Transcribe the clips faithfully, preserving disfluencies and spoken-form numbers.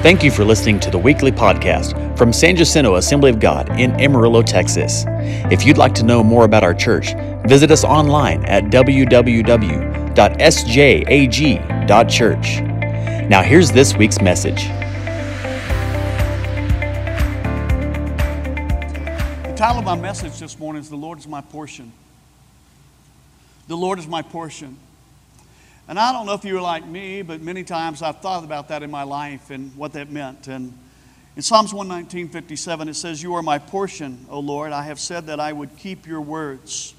Thank you for listening to the weekly podcast from San Jacinto Assembly of God in Amarillo, Texas. If you'd like to know more about our church, visit us online at w w w dot s j a g dot church. Now here's this week's message. The title of my message this morning is "The Lord is My Portion." The Lord is my portion. And I don't know if you're like me, but many times I've thought about that in my life and what that meant. And in Psalms one nineteen, fifty-seven, it says, "You are my portion, O Lord. I have said that I would keep your words."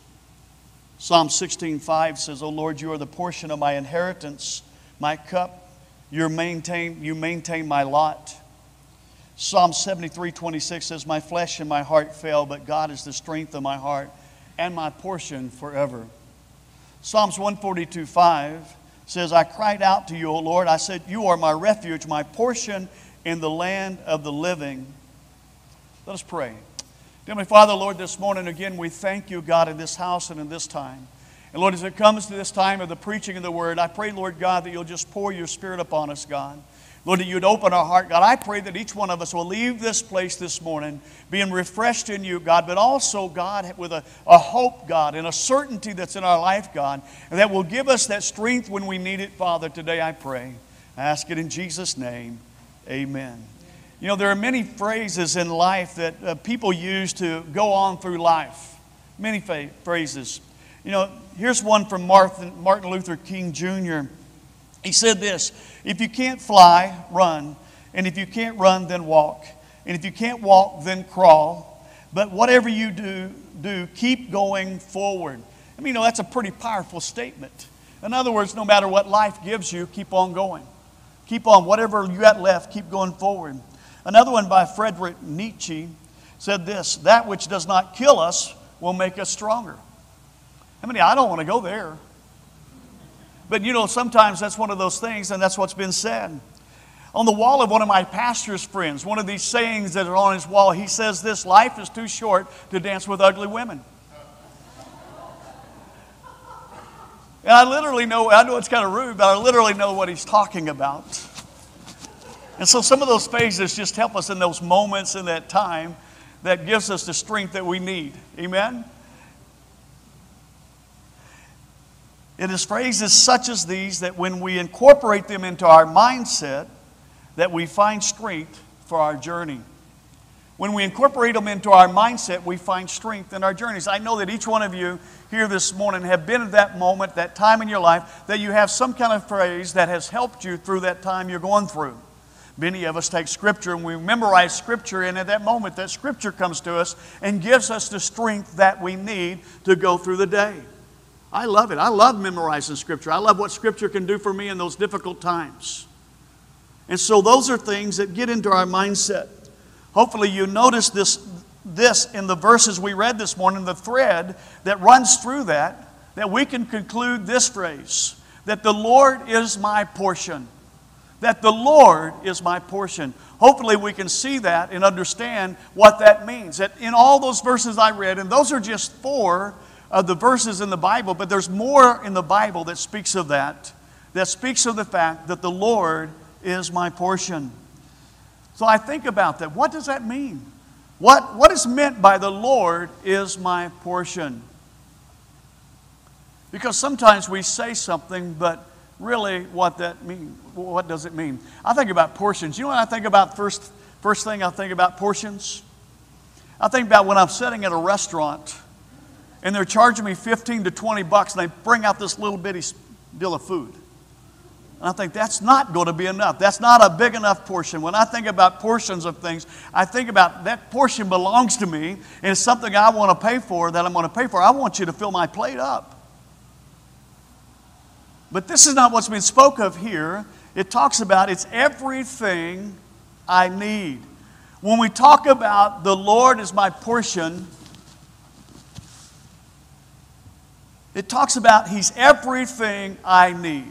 Psalm sixteen, five says, "O Lord, you are the portion of my inheritance, my cup. You maintain, you maintain my lot." Psalm seventy-three, twenty-six says, "My flesh and my heart fail, but God is the strength of my heart and my portion forever." Psalms one forty-two, five says, "I cried out to you, O Lord. I said, you are my refuge, my portion in the land of the living." Let us pray. Dear my Father, Lord, this morning again, we thank you, God, in this house and in this time. And Lord, as it comes to this time of the preaching of the word, I pray, Lord God, that you'll just pour your spirit upon us, God. Lord, that you'd open our heart, God. I pray that each one of us will leave this place this morning being refreshed in you, God, but also, God, with a, a hope, God, and a certainty that's in our life, God, and that will give us that strength when we need it, Father. Today I pray. I ask it in Jesus' name. Amen. You know, there are many phrases in life that uh, people use to go on through life. Many fa- phrases. You know, here's one from Martin, Martin Luther King, Junior He said this: "If you can't fly, run. And if you can't run, then walk. And if you can't walk, then crawl. But whatever you do, do keep going forward." I mean, you know, that's a pretty powerful statement. In other words, no matter what life gives you, keep on going. Keep on, whatever you got left, keep going forward. Another one by Friedrich Nietzsche said this: "That which does not kill us will make us stronger." I mean, I don't want to go there. But, you know, sometimes that's one of those things, and that's what's been said. On the wall of one of my pastor's friends, one of these sayings that are on his wall, he says this: "Life is too short to dance with ugly women." And I literally know, I know it's kind of rude, but I literally know what he's talking about. And so some of those phrases just help us in those moments in that time that gives us the strength that we need. Amen? It is phrases such as these that when we incorporate them into our mindset, that we find strength for our journey. When we incorporate them into our mindset, we find strength in our journeys. I know that each one of you here this morning have been at that moment, that time in your life, that you have some kind of phrase that has helped you through that time you're going through. Many of us take Scripture and we memorize Scripture, and at that moment that Scripture comes to us and gives us the strength that we need to go through the day. I love it. I love memorizing Scripture. I love what Scripture can do for me in those difficult times. And so those are things that get into our mindset. Hopefully you notice this, this in the verses we read this morning, the thread that runs through that, that we can conclude this phrase, that the Lord is my portion. That the Lord is my portion. Hopefully we can see that and understand what that means. That in all those verses I read, and those are just four of the verses in the Bible, but there's more in the Bible that speaks of that, that speaks of the fact that the Lord is my portion. So I think about that. What does that mean? What, what is meant by the Lord is my portion? Because sometimes we say something, but really what that mean? What does it mean? I think about portions. You know what I think about first, first thing I think about portions? I think about when I'm sitting at a restaurant and they're charging me fifteen to twenty bucks, and they bring out this little bitty deal of food. And I think, that's not going to be enough. That's not a big enough portion. When I think about portions of things, I think about that portion belongs to me, and it's something I want to pay for, that I'm going to pay for. I want you to fill my plate up. But this is not what's been spoken of here. It talks about it's everything I need. When we talk about the Lord is my portion, it talks about He's everything I need.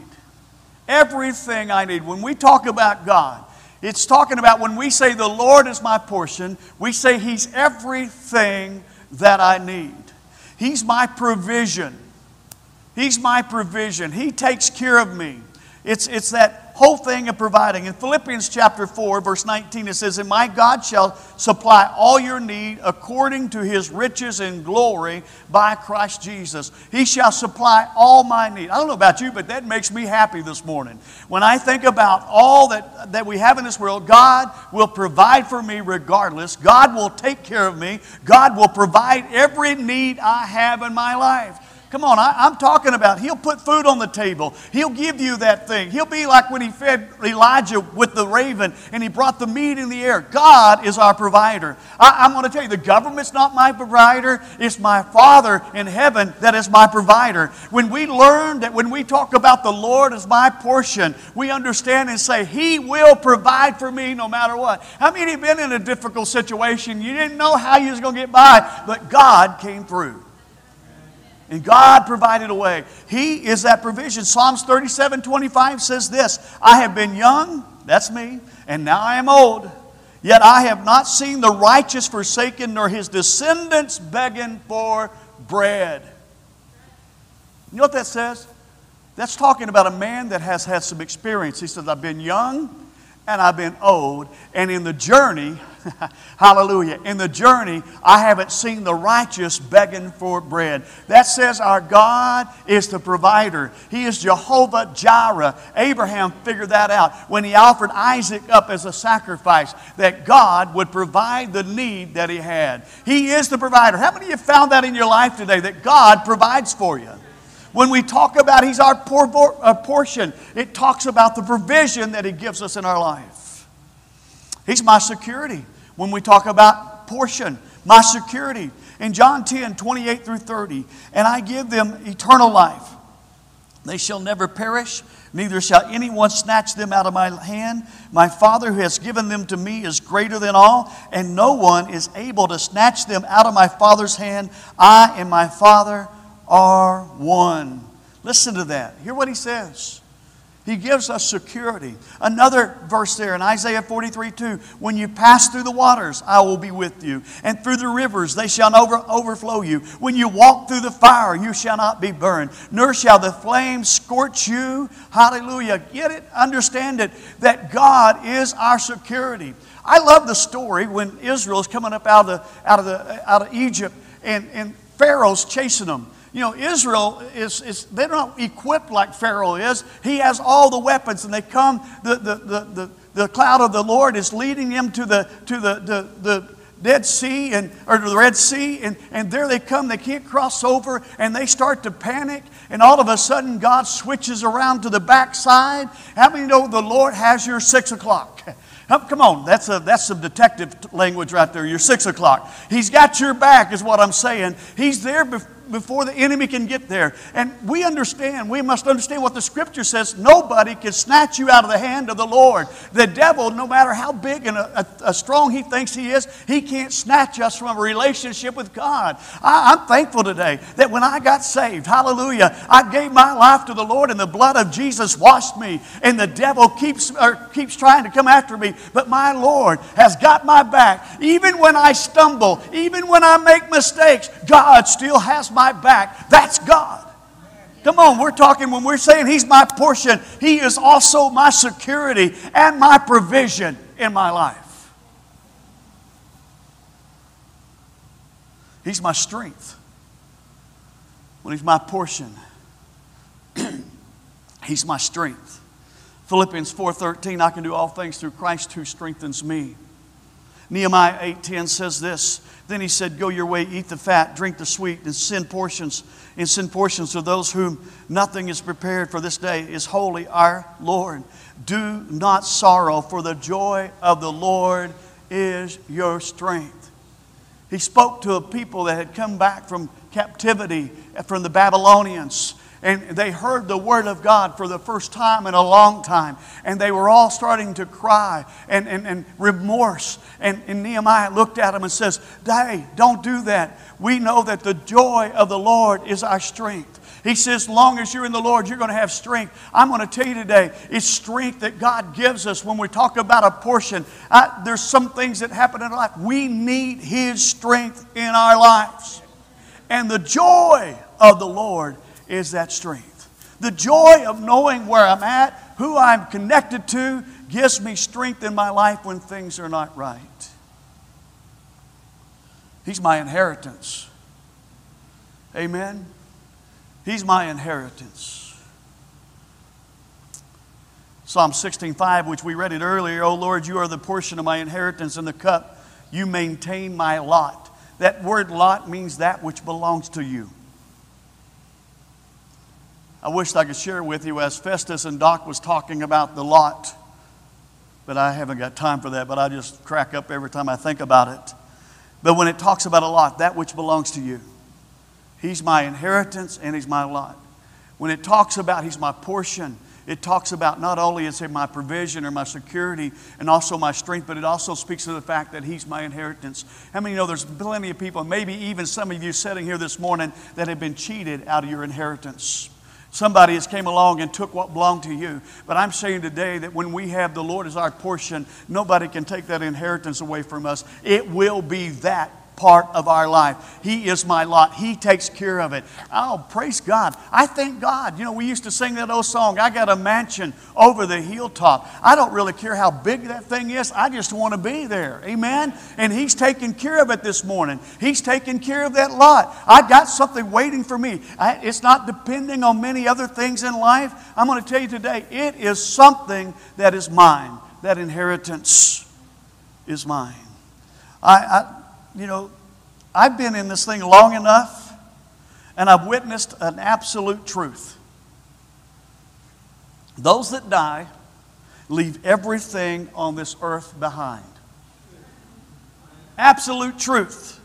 Everything I need. When we talk about God, it's talking about when we say the Lord is my portion, we say He's everything that I need. He's my provision. He's my provision. He takes care of me. It's, it's that whole thing of providing. In Philippians chapter four, verse nineteen, it says, "And my God shall supply all your need according to His riches and glory by Christ Jesus. He shall supply all my need." I don't know about you, but that makes me happy this morning. When I think about all that, that we have in this world, God will provide for me regardless. God will take care of me. God will provide every need I have in my life. Come on, I, I'm talking about He'll put food on the table. He'll give you that thing. He'll be like when He fed Elijah with the raven and He brought the meat in the air. God is our provider. I, I'm going to tell you, the government's not my provider. It's my Father in heaven that is my provider. When we learn that, when we talk about the Lord as my portion, we understand and say, He will provide for me no matter what. How many have been in a difficult situation? You didn't know how you was going to get by, but God came through. And God provided a way. He is that provision. Psalms thirty-seven twenty-five says this, "I have been young," that's me, "and now I am old. Yet I have not seen the righteous forsaken, nor his descendants begging for bread." You know what that says? That's talking about a man that has had some experience. He says, I've been young and I've been old. And in the journey, hallelujah, in the journey, I haven't seen the righteous begging for bread. That says our God is the provider. He is Jehovah-Jireh. Abraham figured that out when he offered Isaac up as a sacrifice, that God would provide the need that he had. He is the provider. How many of you found that in your life today, that God provides for you? When we talk about He's our portion, it talks about the provision that He gives us in our life. He's my security. When we talk about portion, my security. In John ten, twenty-eight through thirty, "And I give them eternal life. They shall never perish, neither shall anyone snatch them out of my hand. My Father who has given them to me is greater than all, and no one is able to snatch them out of my Father's hand. I and my Father are one." Listen to that. Hear what He says. He gives us security. Another verse there in Isaiah forty-three two, "When you pass through the waters, I will be with you. And through the rivers, they shall not overflow you. When you walk through the fire, you shall not be burned. Nor shall the flame scorch you." Hallelujah. Get it? Understand it. That God is our security. I love the story when Israel's coming up out of, the, out of, the, out of Egypt and, and Pharaoh's chasing them. You know, Israel is, is, they're not equipped like Pharaoh is. He has all the weapons, and they come, the, the, the, the, the cloud of the Lord is leading them to the, to the, the, the Dead Sea, and or to the Red Sea, and, and there they come. They can't cross over, and they start to panic, and all of a sudden God switches around to the backside. How many know the Lord has your six o'clock? Come on, that's a, that's some detective language right there, your six o'clock. He's got your back is what I'm saying. He's there before. before the enemy can get there. And we understand, we must understand what the Scripture says. Nobody can snatch you out of the hand of the Lord. The devil, no matter how big and a, a, a strong he thinks he is, he can't snatch us from a relationship with God. I, I'm thankful today that when I got saved, hallelujah, I gave my life to the Lord and the blood of Jesus washed me, and the devil keeps, or keeps trying to come after me, but my Lord has got my back. Even when I stumble, even when I make mistakes, God still has my My back. That's God. Come on, we're talking when we're saying He's my portion, He is also my security and my provision in my life. He's my strength. When He's my portion, He's my strength. Philippians four thirteen, "I can do all things through Christ who strengthens me." Nehemiah eight ten says this, "Then he said, go your way, eat the fat, drink the sweet, and send portions, and send portions to those whom nothing is prepared, for this day is holy our Lord. Do not sorrow, for the joy of the Lord is your strength." He spoke to a people that had come back from captivity from the Babylonians. And they heard the word of God for the first time in a long time. And they were all starting to cry and, and, and remorse. And, and Nehemiah looked at them and says, "Hey, don't do that. We know that the joy of the Lord is our strength." He says, as long as you're in the Lord, you're going to have strength. I'm going to tell you today, it's strength that God gives us when we talk about a portion. I, there's some things that happen in our life. We need His strength in our lives. And the joy of the Lord is that strength. The joy of knowing where I'm at, who I'm connected to gives me strength in my life when things are not right. He's my inheritance. Amen? He's my inheritance. Psalm sixteen five, which we read it earlier, O Lord, you are the portion of my inheritance in the cup. You maintain my lot. That word lot means that which belongs to you. I wished I could share with you as Festus and Doc was talking about the lot, but I haven't got time for that, but I just crack up every time I think about it. But when it talks about a lot, that which belongs to you, he's my inheritance and he's my lot. When it talks about he's my portion, it talks about not only is it my provision or my security and also my strength, but it also speaks to the fact that he's my inheritance. How many of you know there's plenty of people, maybe even some of you sitting here this morning, that have been cheated out of your inheritance? Somebody has came along and took what belonged to you. But I'm saying today that when we have the Lord as our portion, nobody can take that inheritance away from us. It will be that part of our life. He is my lot. He takes care of it. Oh, praise God. I thank God. You know, we used to sing that old song, I got a mansion over the hilltop. I don't really care how big that thing is. I just want to be there. Amen? And he's taking care of it this morning. He's taking care of that lot. I got something waiting for me. I, it's not depending on many other things in life. I'm going to tell you today, it is something that is mine. That inheritance is mine. I... I You know, I've been in this thing long enough, and I've witnessed an absolute truth. Those that die leave everything on this earth behind. Absolute truth.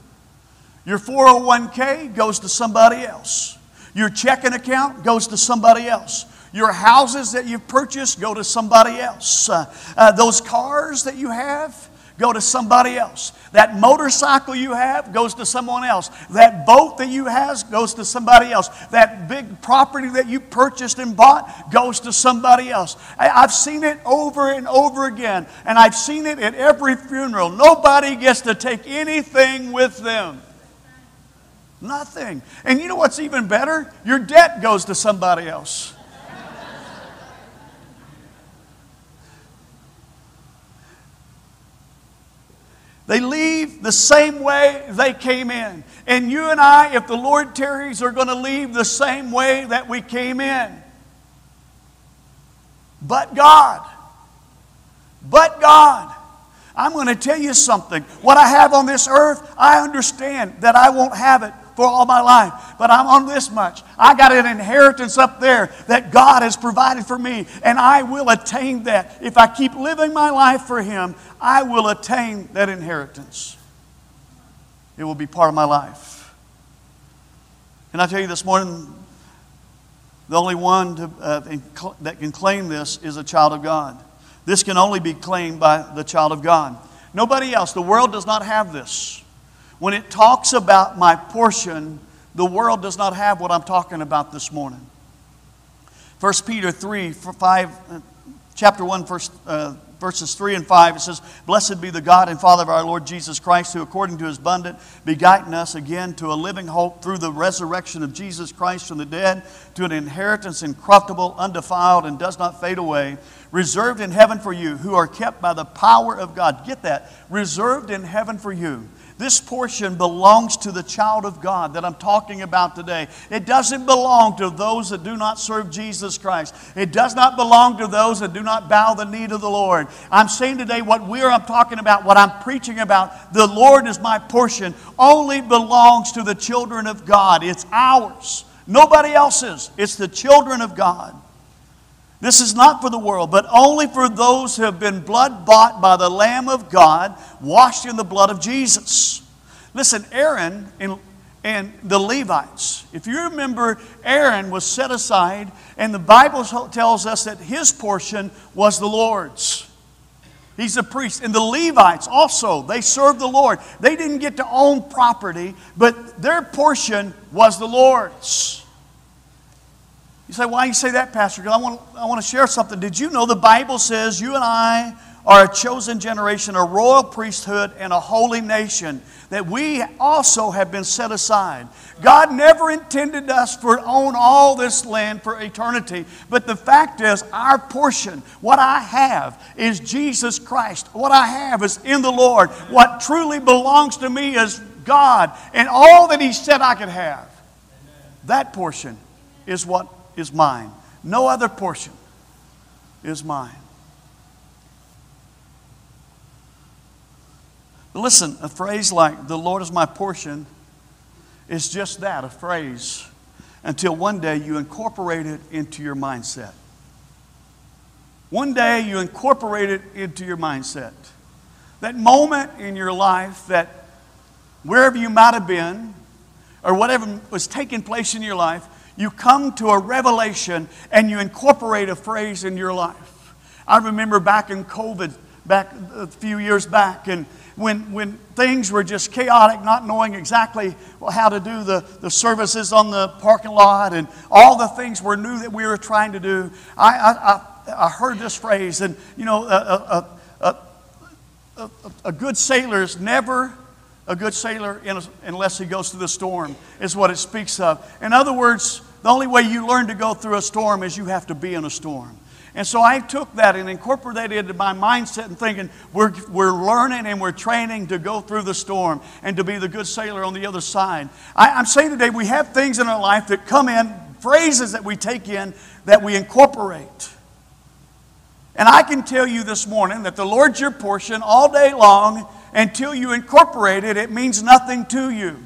Your four oh one k goes to somebody else. Your checking account goes to somebody else. Your houses that you've purchased go to somebody else. Uh, uh, those cars that you have go to somebody else. That motorcycle you have goes to someone else. That boat that you have goes to somebody else. That big property that you purchased and bought goes to somebody else. I've seen it over and over again, and I've seen it at every funeral. Nobody gets to take anything with them. Nothing. And you know what's even better? Your debt goes to somebody else. They leave the same way they came in. And you and I, if the Lord tarries, are going to leave the same way that we came in. But God. But God. I'm going to tell you something. What I have on this earth, I understand that I won't have it for all my life. But I'm on this much. I got an inheritance up there that God has provided for me. And I will attain that. If I keep living my life for Him, I will attain that inheritance. It will be part of my life. And I tell you this morning, the only one to, uh, that can claim this is a child of God. This can only be claimed by the child of God. Nobody else. The world does not have this. When it talks about my portion, the world does not have what I'm talking about this morning. First Peter three, five, chapter one, verse, uh, verses three and five, it says, Blessed be the God and Father of our Lord Jesus Christ, who according to His abundant begotten us again to a living hope through the resurrection of Jesus Christ from the dead, to an inheritance incorruptible, undefiled, and does not fade away, reserved in heaven for you, who are kept by the power of God. Get that. Reserved in heaven for you. This portion belongs to the child of God that I'm talking about today. It doesn't belong to those that do not serve Jesus Christ. It does not belong to those that do not bow the knee to the Lord. I'm saying today what we're I'm talking about, what I'm preaching about, the Lord is my portion, only belongs to the children of God. It's ours. Nobody else's. It's the children of God. This is not for the world, but only for those who have been blood-bought by the Lamb of God, washed in the blood of Jesus. Listen, Aaron and, and the Levites. If you remember, Aaron was set aside, and the Bible tells us that his portion was the Lord's. He's a priest. And the Levites also, they served the Lord. They didn't get to own property, but their portion was the Lord's. You say, why do you say that, Pastor? Because I want, I want to share something. Did you know the Bible says you and I are a chosen generation, a royal priesthood, and a holy nation, that we also have been set aside. God never intended us to own all this land for eternity, but the fact is our portion, what I have, is Jesus Christ. What I have is in the Lord. What truly belongs to me is God and all that He said I could have. That portion is what is mine. No other portion is mine. Listen, a phrase like, the Lord is my portion, is just that, a phrase, until one day you incorporate it into your mindset. One day you incorporate it into your mindset. That moment in your life that wherever you might have been, or whatever was taking place in your life, you come to a revelation and you incorporate a phrase in your life. I remember back in COVID, back a few years back, and When, when things were just chaotic, not knowing exactly how to do the, the services on the parking lot, and all the things were new that we were trying to do, I, I, I, I heard this phrase, and you know, a, a, a, a, a good sailor is never a good sailor in a, unless he goes through the storm, is what it speaks of. In other words, the only way you learn to go through a storm is you have to be in a storm. And so I took that and incorporated it into my mindset and thinking, we're, we're learning and we're training to go through the storm and to be the good sailor on the other side. I, I'm saying today we have things in our life that come in, phrases that we take in, that we incorporate. And I can tell you this morning that the Lord's your portion all day long. Until you incorporate it, it means nothing to you.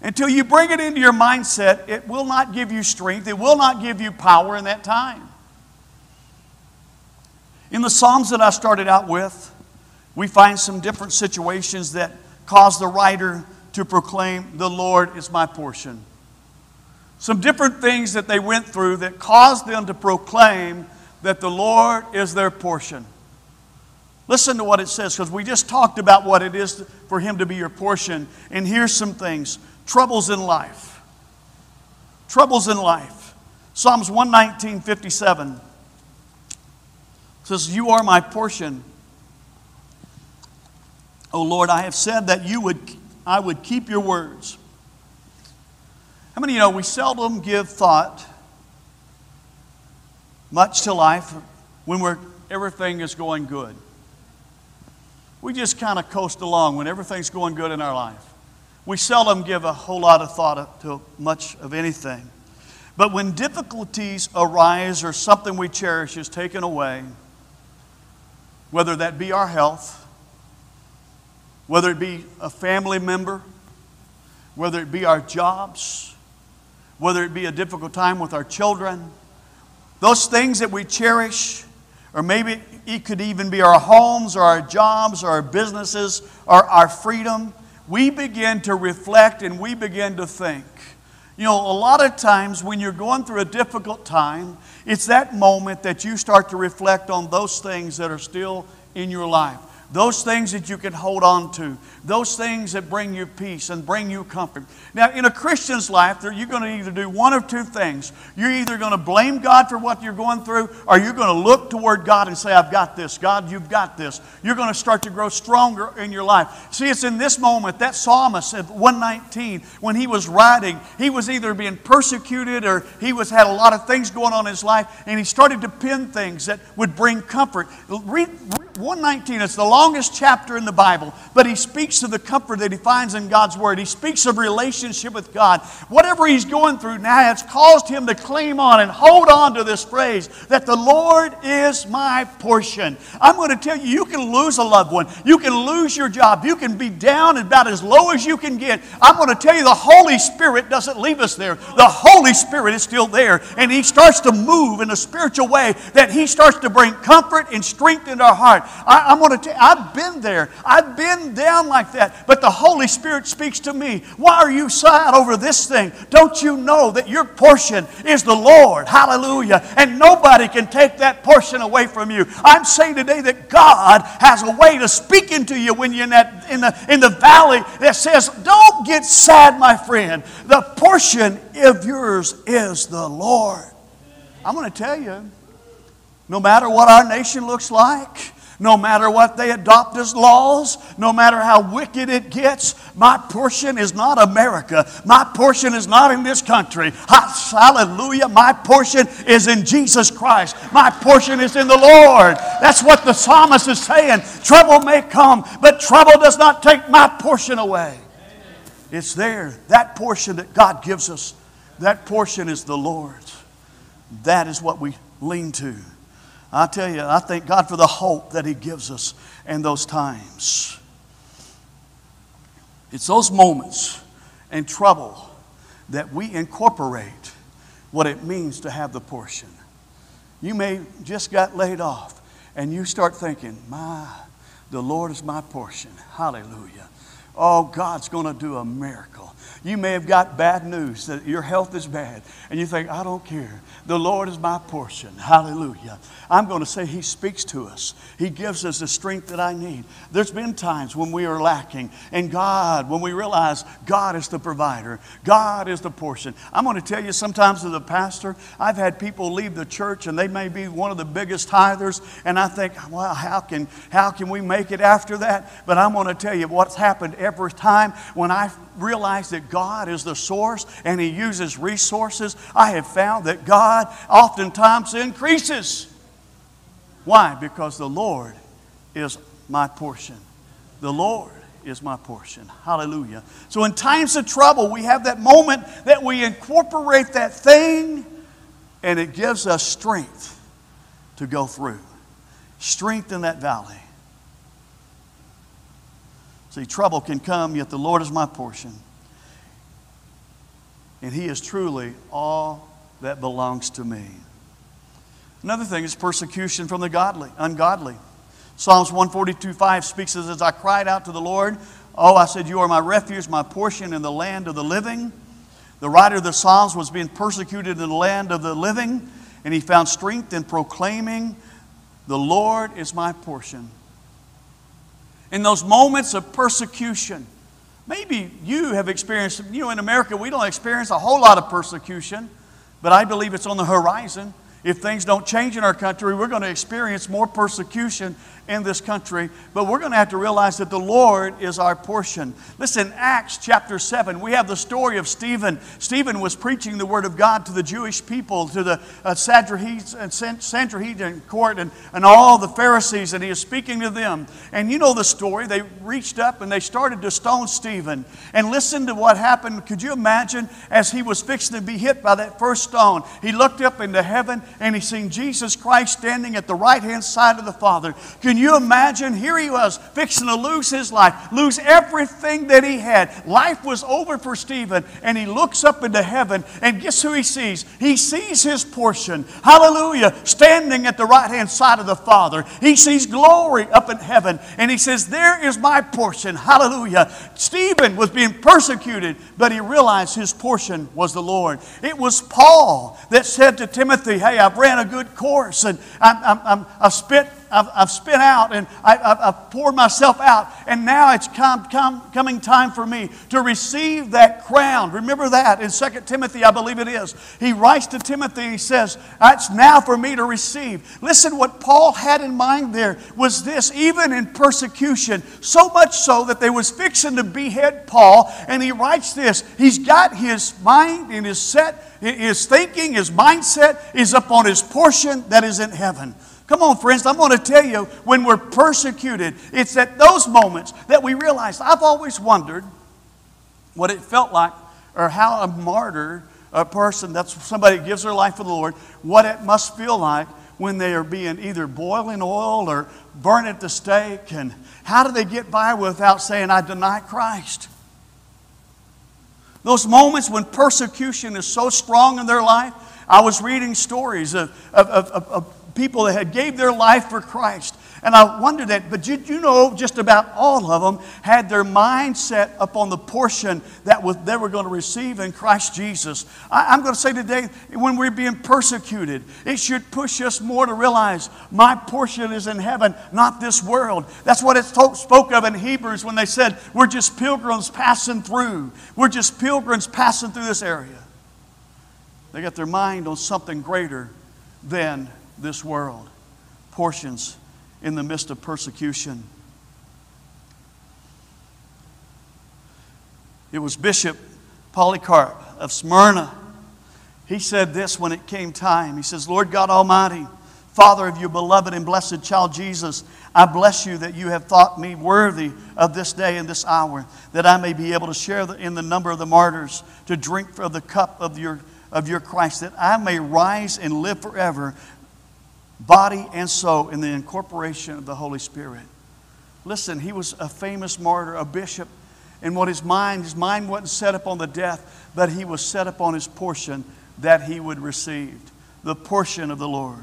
Until you bring it into your mindset, it will not give you strength. It will not give you power in that time. In the Psalms that I started out with, we find some different situations that cause the writer to proclaim, the Lord is my portion. Some different things that they went through that caused them to proclaim that the Lord is their portion. Listen to what it says, because we just talked about what it is for Him to be your portion. And here's some things. Troubles in life. Troubles in life. Psalms one nineteen, fifty-seven. It says, you are my portion. O Lord, I have said that you would, I would keep your words. How many of you know we seldom give thought much to life when we're, everything is going good? We just kind of coast along when everything's going good in our life. We seldom give a whole lot of thought to much of anything. But when difficulties arise or something we cherish is taken away, whether that be our health, whether it be a family member, whether it be our jobs, whether it be a difficult time with our children, those things that we cherish, or maybe it could even be our homes or our jobs or our businesses or our freedom, we begin to reflect and we begin to think. You know, a lot of times when you're going through a difficult time, it's that moment that you start to reflect on those things that are still in your life. Those things that you can hold on to. Those things that bring you peace and bring you comfort. Now, in a Christian's life, you're going to either do one of two things. You're either going to blame God for what you're going through, or you're going to look toward God and say, I've got this. God, you've got this. You're going to start to grow stronger in your life. See, it's in this moment, that psalmist at one nineteen, when he was writing, he was either being persecuted or he was had a lot of things going on in his life, and he started to pen things that would bring comfort. Read, read one nineteen, it's the longest chapter in the Bible, but he speaks of the comfort that he finds in God's Word. He speaks of relationship with God. Whatever he's going through now, it's caused him to claim on and hold on to this phrase that the Lord is my portion. I'm going to tell you, you can lose a loved one. You can lose your job. You can be down about as low as you can get. I'm going to tell you, the Holy Spirit doesn't leave us there. The Holy Spirit is still there, and He starts to move in a spiritual way that He starts to bring comfort and strength into our heart. I, I'm going to tell you, I've been there. I've been down like that, but the Holy Spirit speaks to me. Why are you sad over this thing? Don't you know that your portion is the Lord? Hallelujah. And nobody can take that portion away from you. I'm saying today that God has a way to speak into you when you're in that in the in the valley that says, don't get sad, my friend. The portion of yours is the Lord. I'm going to tell you, no matter what our nation looks like, No matter what they adopt as laws, no matter how wicked it gets, my portion is not America. My portion is not in this country. Hallelujah. My portion is in Jesus Christ. My portion is in the Lord. That's what the psalmist is saying. Trouble may come, but trouble does not take my portion away. It's there. That portion that God gives us, that portion is the Lord's. That is what we lean to. I tell you, I thank God for the hope that He gives us in those times. It's those moments and trouble that we incorporate what it means to have the portion. You may just got laid off and you start thinking, my, the Lord is my portion. Hallelujah. Oh, God's going to do a miracle. You may have got bad news that your health is bad. And you think, I don't care. The Lord is my portion. Hallelujah. I'm going to say He speaks to us. He gives us the strength that I need. There's been times when we are lacking. And God, when we realize God is the provider. God is the portion. I'm going to tell you, sometimes as a pastor, I've had people leave the church and they may be one of the biggest tithers. And I think, well, how can, how can we make it after that? But I'm going to tell you what's happened every time when I realize that God is the source and He uses resources, I have found that God oftentimes increases. Why? Because the Lord is my portion. The Lord is my portion. Hallelujah. So in times of trouble, we have that moment that we incorporate that thing and it gives us strength to go through. Strength in that valley. See, trouble can come, yet the Lord is my portion. And He is truly all that belongs to me. Another thing is persecution from the godly, ungodly. Psalms one forty-two five speaks as, as I cried out to the Lord, oh, I said, you are my refuge, my portion in the land of the living. The writer of the Psalms was being persecuted in the land of the living, and he found strength in proclaiming, the Lord is my portion. In those moments of persecution, maybe you have experienced, you know, in America, we don't experience a whole lot of persecution, but I believe it's on the horizon. If things don't change in our country, we're going to experience more persecution in this country, but we're going to have to realize that the Lord is our portion. Listen, Acts chapter seven, we have the story of Stephen. Stephen was preaching the Word of God to the Jewish people, to the uh, Sanhedrin court and, and all the Pharisees, and he was speaking to them. And you know the story. They reached up and they started to stone Stephen. And listen to what happened. Could you imagine as he was fixing to be hit by that first stone? He looked up into heaven and he seen Jesus Christ standing at the right-hand side of the Father. Can you imagine? Here he was, fixing to lose his life, lose everything that he had. Life was over for Stephen, and he looks up into heaven, and guess who he sees? He sees his portion, hallelujah, standing at the right-hand side of the Father. He sees glory up in heaven, and he says, there is my portion, hallelujah. Stephen was being persecuted, but he realized his portion was the Lord. It was Paul that said to Timothy, hey, I've ran a good course, and I'm, I'm, I'm, I've spent I've, I've spit out and I, I've, I've poured myself out. And now it's come, come, coming time for me to receive that crown. Remember that in Second Timothy, I believe it is. He writes to Timothy and he says, it's now for me to receive. Listen, what Paul had in mind there was this, even in persecution, so much so that they was fixing to behead Paul. And he writes this, he's got his mind and his set, his thinking, his mindset is upon his portion that is in heaven. Come on, friends, I'm going to tell you, when we're persecuted, it's at those moments that we realize, I've always wondered what it felt like, or how a martyr, a person, that's somebody that gives their life for the Lord, what it must feel like when they are being either boiled in oil or burned at the stake, and how do they get by without saying, I deny Christ? Those moments when persecution is so strong in their life, I was reading stories of, of, of, of people that had gave their life for Christ. And I wondered that, but did you know just about all of them had their mind set upon the portion that was, they were going to receive in Christ Jesus. I, I'm going to say today, when we're being persecuted, it should push us more to realize my portion is in heaven, not this world. That's what it spoke of in Hebrews when they said, we're just pilgrims passing through. We're just pilgrims passing through this area. They got their mind on something greater than this world. Portions in the midst of persecution. It was Bishop Polycarp of Smyrna. He said this when it came time. He says, Lord God Almighty, Father of your beloved and blessed child Jesus, I bless you that you have thought me worthy of this day and this hour, that I may be able to share in the number of the martyrs, to drink of the cup of your, of your Christ, that I may rise and live forever, body and soul, in the incorporation of the Holy Spirit. Listen, he was a famous martyr, a bishop. And what his mind, his mind wasn't set upon the death, but he was set upon his portion that he would receive, the portion of the Lord.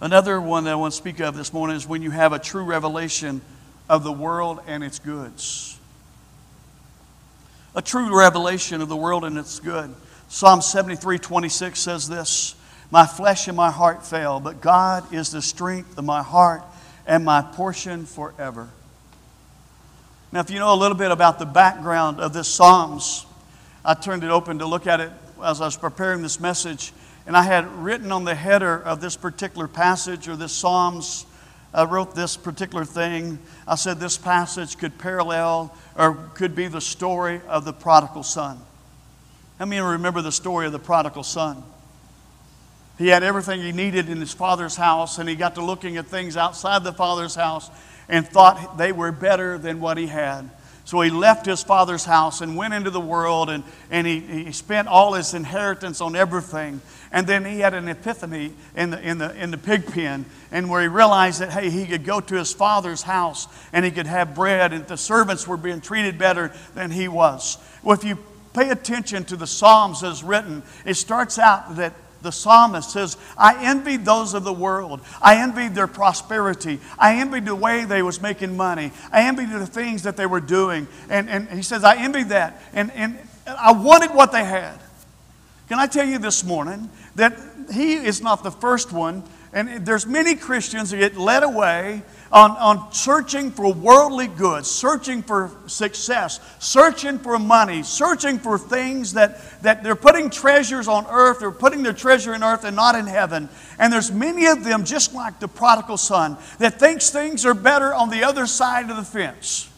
Another one that I want to speak of this morning is when you have a true revelation of the world and its goods. A true revelation of the world and its good. Psalm seventy-three twenty-six says this, my flesh and my heart fail, but God is the strength of my heart and my portion forever. Now, if you know a little bit about the background of this Psalms, I turned it open to look at it as I was preparing this message. And I had written on the header of this particular passage or this Psalms, I wrote this particular thing. I said this passage could parallel or could be the story of the prodigal son. How many remember the story of the prodigal son? He had everything he needed in his father's house, and he got to looking at things outside the father's house and thought they were better than what he had. So he left his father's house and went into the world, and, and he, he spent all his inheritance on everything. And then he had an epiphany in the, in the, in the pig pen, and where he realized that, hey, he could go to his father's house and he could have bread, and the servants were being treated better than he was. Well, if you pay attention to the Psalms as written, it starts out that the psalmist says, I envied those of the world. I envied their prosperity. I envied the way they was making money. I envied the things that they were doing. And, and he says, I envied that. And, and I wanted what they had. Can I tell you this morning that he is not the first one. And there's many Christians who get led away on, on searching for worldly goods, searching for success, searching for money, searching for things that, that they're putting treasures on earth, they're putting their treasure in earth and not in heaven. And there's many of them, just like the prodigal son, that thinks things are better on the other side of the fence.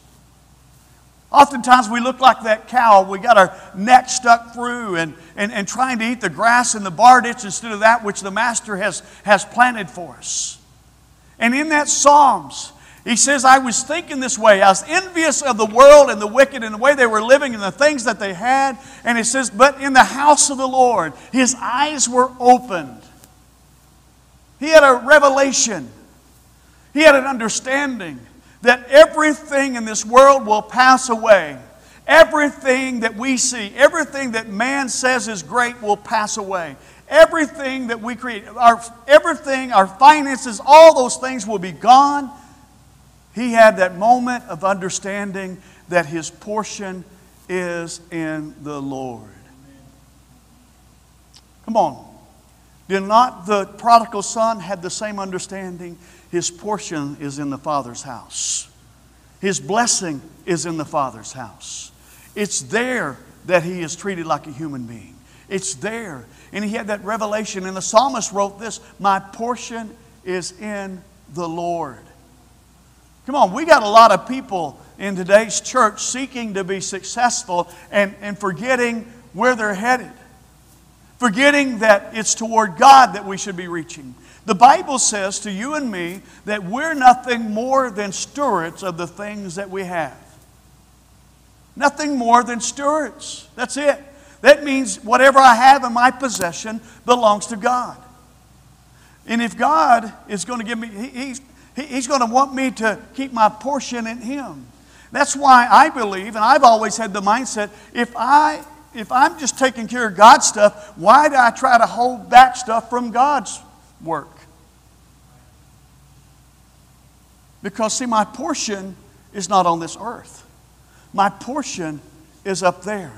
Oftentimes we look like that cow. We got our neck stuck through and, and, and trying to eat the grass in the bar ditch instead of that which the master has, has planted for us. And in that Psalms, he says, I was thinking this way. I was envious of the world and the wicked and the way they were living and the things that they had. And it says, but in the house of the Lord, his eyes were opened. He had a revelation. He had an understanding that everything in this world will pass away. Everything that we see, everything that man says is great will pass away. Everything that we create, our everything, our finances, all those things will be gone. He had that moment of understanding that his portion is in the Lord. Come on. Did not the prodigal son have the same understanding? His portion is in the Father's house. His blessing is in the Father's house. It's there that he is treated like a human being. It's there. And he had that revelation. And the psalmist wrote this, my portion is in the Lord. Come on, we got a lot of people in today's church seeking to be successful and, and forgetting where they're headed. Forgetting that it's toward God that we should be reaching. The Bible says to you and me that we're nothing more than stewards of the things that we have. Nothing more than stewards. That's it. That means whatever I have in my possession belongs to God. And if God is going to give me, he, he, He's going to want me to keep my portion in Him. That's why I believe, and I've always had the mindset, if I... If I'm just taking care of God's stuff, why do I try to hold back stuff from God's work? Because, see, my portion is not on this earth. My portion is up there.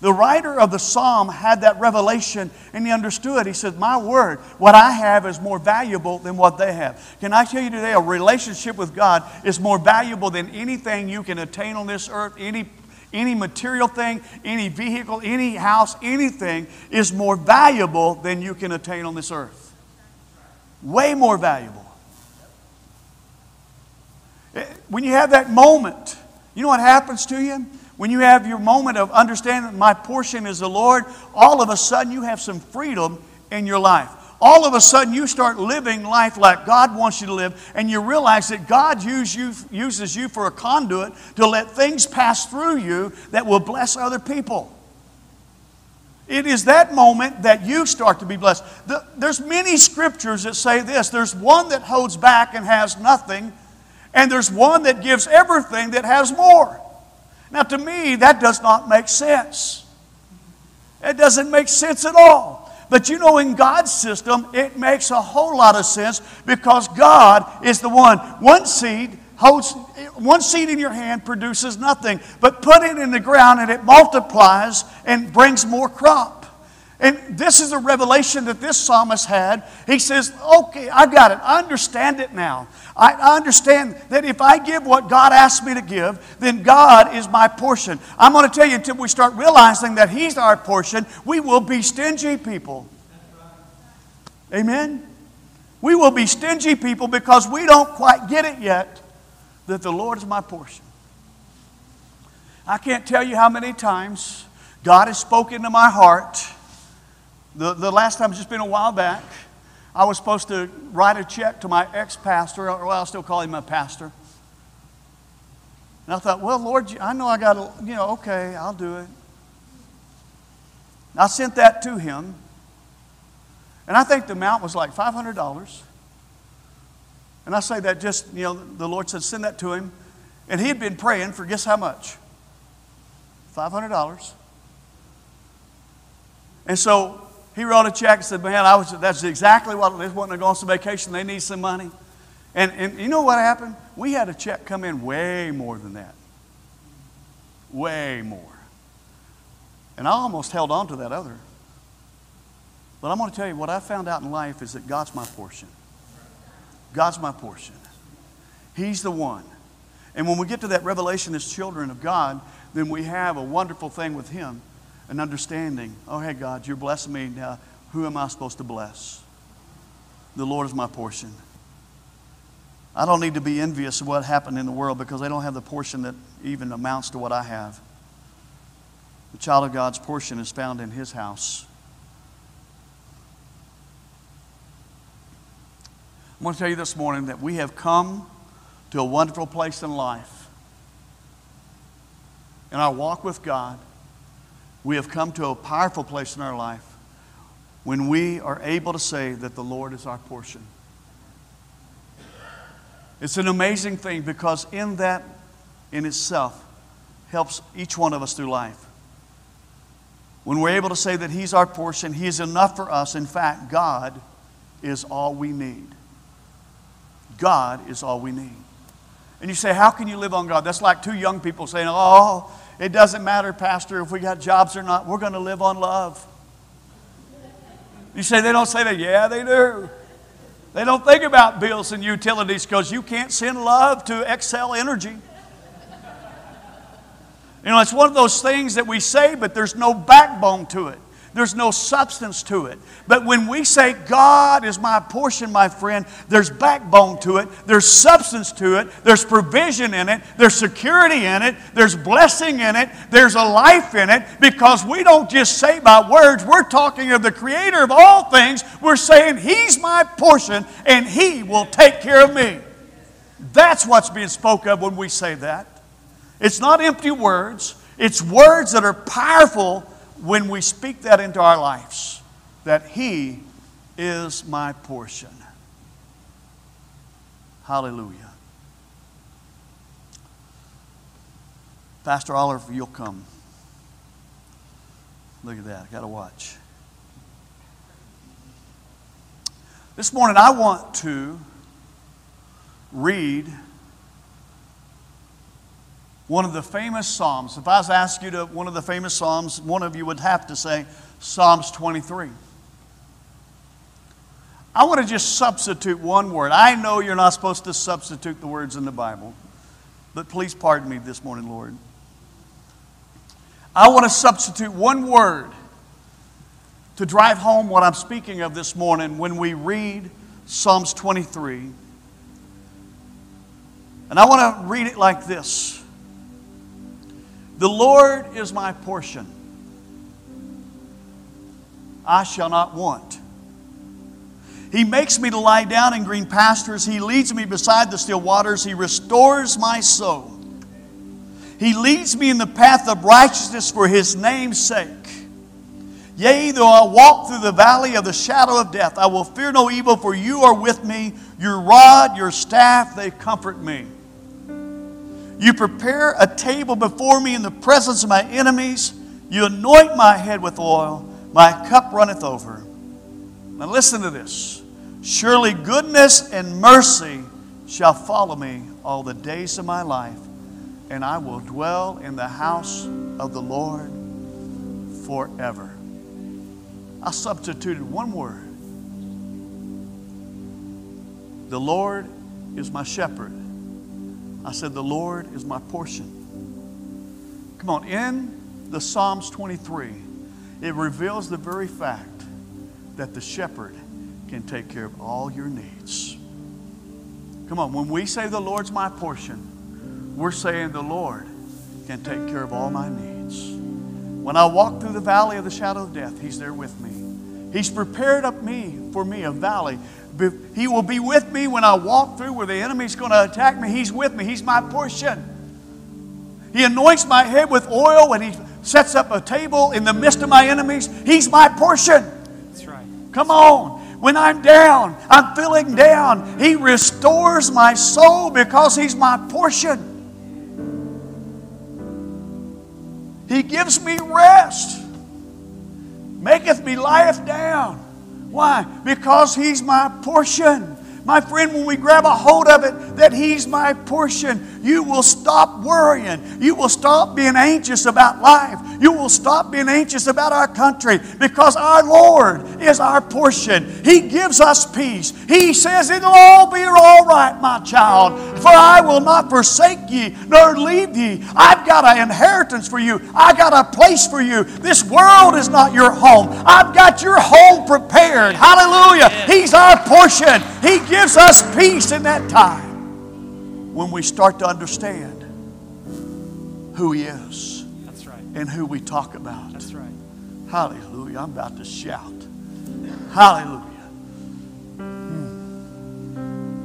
The writer of the psalm had that revelation and he understood. He said, my word, what I have is more valuable than what they have. Can I tell you today, a relationship with God is more valuable than anything you can attain on this earth, any Any material thing, any vehicle, any house, anything is more valuable than you can attain on this earth. way more valuable. When you have that moment, you know what happens to you? When you have your moment of understanding that my portion is the Lord, all of a sudden you have some freedom in your life. All of a sudden you start living life like God wants you to live, and you realize that God use you, uses you for a conduit to let things pass through you that will bless other people. It is that moment that you start to be blessed. The, there's many scriptures that say this. There's one that holds back and has nothing, and there's one that gives everything that has more. Now to me, that does not make sense. It doesn't make sense at all. But you know, in God's system, it makes a whole lot of sense because God is the one. One seed holds, one seed in your hand produces nothing, but put it in the ground and it multiplies and brings more crop. And this is a revelation that this psalmist had. He says, okay, I got it. I understand it now. I understand that if I give what God asked me to give, then God is my portion. I'm going to tell you, until we start realizing that He's our portion, we will be stingy people. Amen? We will be stingy people because we don't quite get it yet that the Lord is my portion. I can't tell you how many times God has spoken to my heart. The, the last time, it's just been a while back, I was supposed to write a check to my ex-pastor, or I'll still call him my pastor. And I thought, well, Lord, I know I got to, you know, okay, I'll do it. And I sent that to him, and I think the amount was like five hundred dollars. And I say that just, you know, the Lord said, send that to him. And he had been praying for guess how much? five hundred dollars. And so he wrote a check and said, man, I was, that's exactly what it is. When they're going on vacation, they need some money. And, and you know what happened? We had a check come in way more than that. Way more. And I almost held on to that other. But I'm going to tell you, what I found out in life is that God's my portion. God's my portion. He's the one. And when we get to that revelation as children of God, then we have a wonderful thing with Him. An understanding, oh, hey, God, you're blessing me. Now, who am I supposed to bless? The Lord is my portion. I don't need to be envious of what happened in the world because they don't have the portion that even amounts to what I have. The child of God's portion is found in His house. I want to tell you this morning that we have come to a wonderful place in life. In our walk with God, we have come to a powerful place in our life when we are able to say that the Lord is our portion. It's an amazing thing because in that, in itself, helps each one of us through life. When we're able to say that He's our portion, He is enough for us. In fact, God is all we need. God is all we need. And you say, how can you live on God? That's like two young people saying, oh, it doesn't matter, Pastor, if we got jobs or not. We're going to live on love. You say they don't say that. Yeah, they do. They don't think about bills and utilities because you can't send love to Excel Energy. You know, it's one of those things that we say, but there's no backbone to it. There's no substance to it. But when we say, God is my portion, my friend, there's backbone to it. There's substance to it. There's provision in it. There's security in it. There's blessing in it. There's a life in it. Because we don't just say by words. We're talking of the Creator of all things. We're saying, He's my portion and He will take care of me. That's what's being spoken of when we say that. It's not empty words. It's words that are powerful when we speak that into our lives, that He is my portion. Hallelujah. Pastor Oliver, you'll come. Look at that. I got to watch. This morning I want to read one of the famous Psalms. If I was to ask you to one of the famous Psalms, one of you would have to say Psalms twenty-three. I want to just substitute one word. I know you're not supposed to substitute the words in the Bible, but please pardon me this morning, Lord. I want to substitute one word to drive home what I'm speaking of this morning when we read Psalms twenty-three. And I want to read it like this. The Lord is my portion. I shall not want. He makes me to lie down in green pastures. He leads me beside the still waters. He restores my soul. He leads me in the path of righteousness for His name's sake. Yea, though I walk through the valley of the shadow of death, I will fear no evil, for You are with me. Your rod, Your staff, they comfort me. You prepare a table before me in the presence of my enemies. You anoint my head with oil. My cup runneth over. Now listen to this. Surely goodness and mercy shall follow me all the days of my life, and I will dwell in the house of the Lord forever. I substituted one word. The Lord is my shepherd. I said the Lord is my portion. Come on, in the Psalms twenty-three, it reveals the very fact that the shepherd can take care of all your needs. Come on, when we say the Lord's my portion, we're saying the Lord can take care of all my needs. When I walk through the valley of the shadow of death, He's there with me. He's prepared up me for me a valley. He will be with me when I walk through where the enemy's going to attack me. He's with me. He's my portion. He anoints my head with oil and He sets up a table in the midst of my enemies. He's my portion. Come on. When I'm down, I'm feeling down, He restores my soul because He's my portion. He gives me rest. Maketh me lieth down. Why? Because He's my portion. My friend, when we grab a hold of it, that He's my portion, you will stop worrying. You will stop being anxious about life. You will stop being anxious about our country because our Lord is our portion. He gives us peace. He says, it'll all be all right, my child, for I will not forsake ye nor leave ye. I've got an inheritance for you. I've got a place for you. This world is not your home. I've got your home prepared. Hallelujah. He's our portion. He gives us peace in that time when we start to understand who He is. That's right. And who we talk about. That's right. Hallelujah. I'm about to shout. Hallelujah.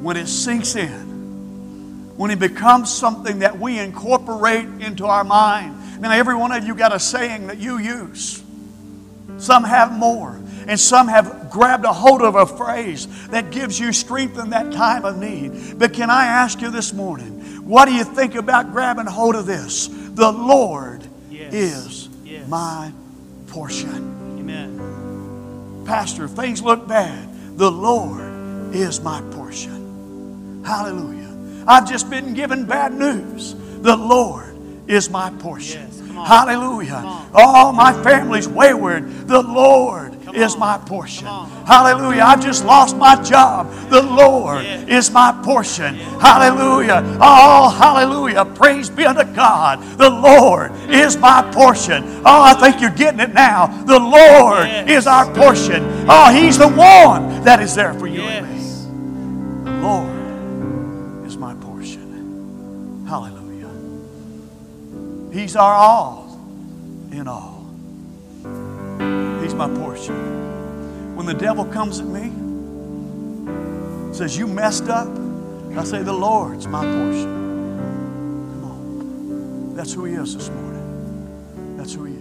When it sinks in, when it becomes something that we incorporate into our mind. Now, every one of you got a saying that you use. Some have more. And some have grabbed a hold of a phrase that gives you strength in that time of need. But can I ask you this morning, what do you think about grabbing hold of this? The Lord yes. is yes. my portion. Amen. Pastor, if things look bad, the Lord is my portion. Hallelujah. I've just been given bad news. The Lord is my portion. Yes. Hallelujah. Oh, my family's wayward. The Lord is my portion. Hallelujah. I've just lost my job. The Lord yeah. is my portion. Yeah. Hallelujah. Oh, hallelujah. Praise be unto God. The Lord is my portion. Oh, I think you're getting it now. The Lord yes. is our portion. Oh, He's the one that is there for you yes. and me. The Lord is my portion. Hallelujah. He's our all in all. He's my portion. When the devil comes at me, says, you messed up, I say, the Lord's my portion. Come on. That's who He is this morning. That's who He is.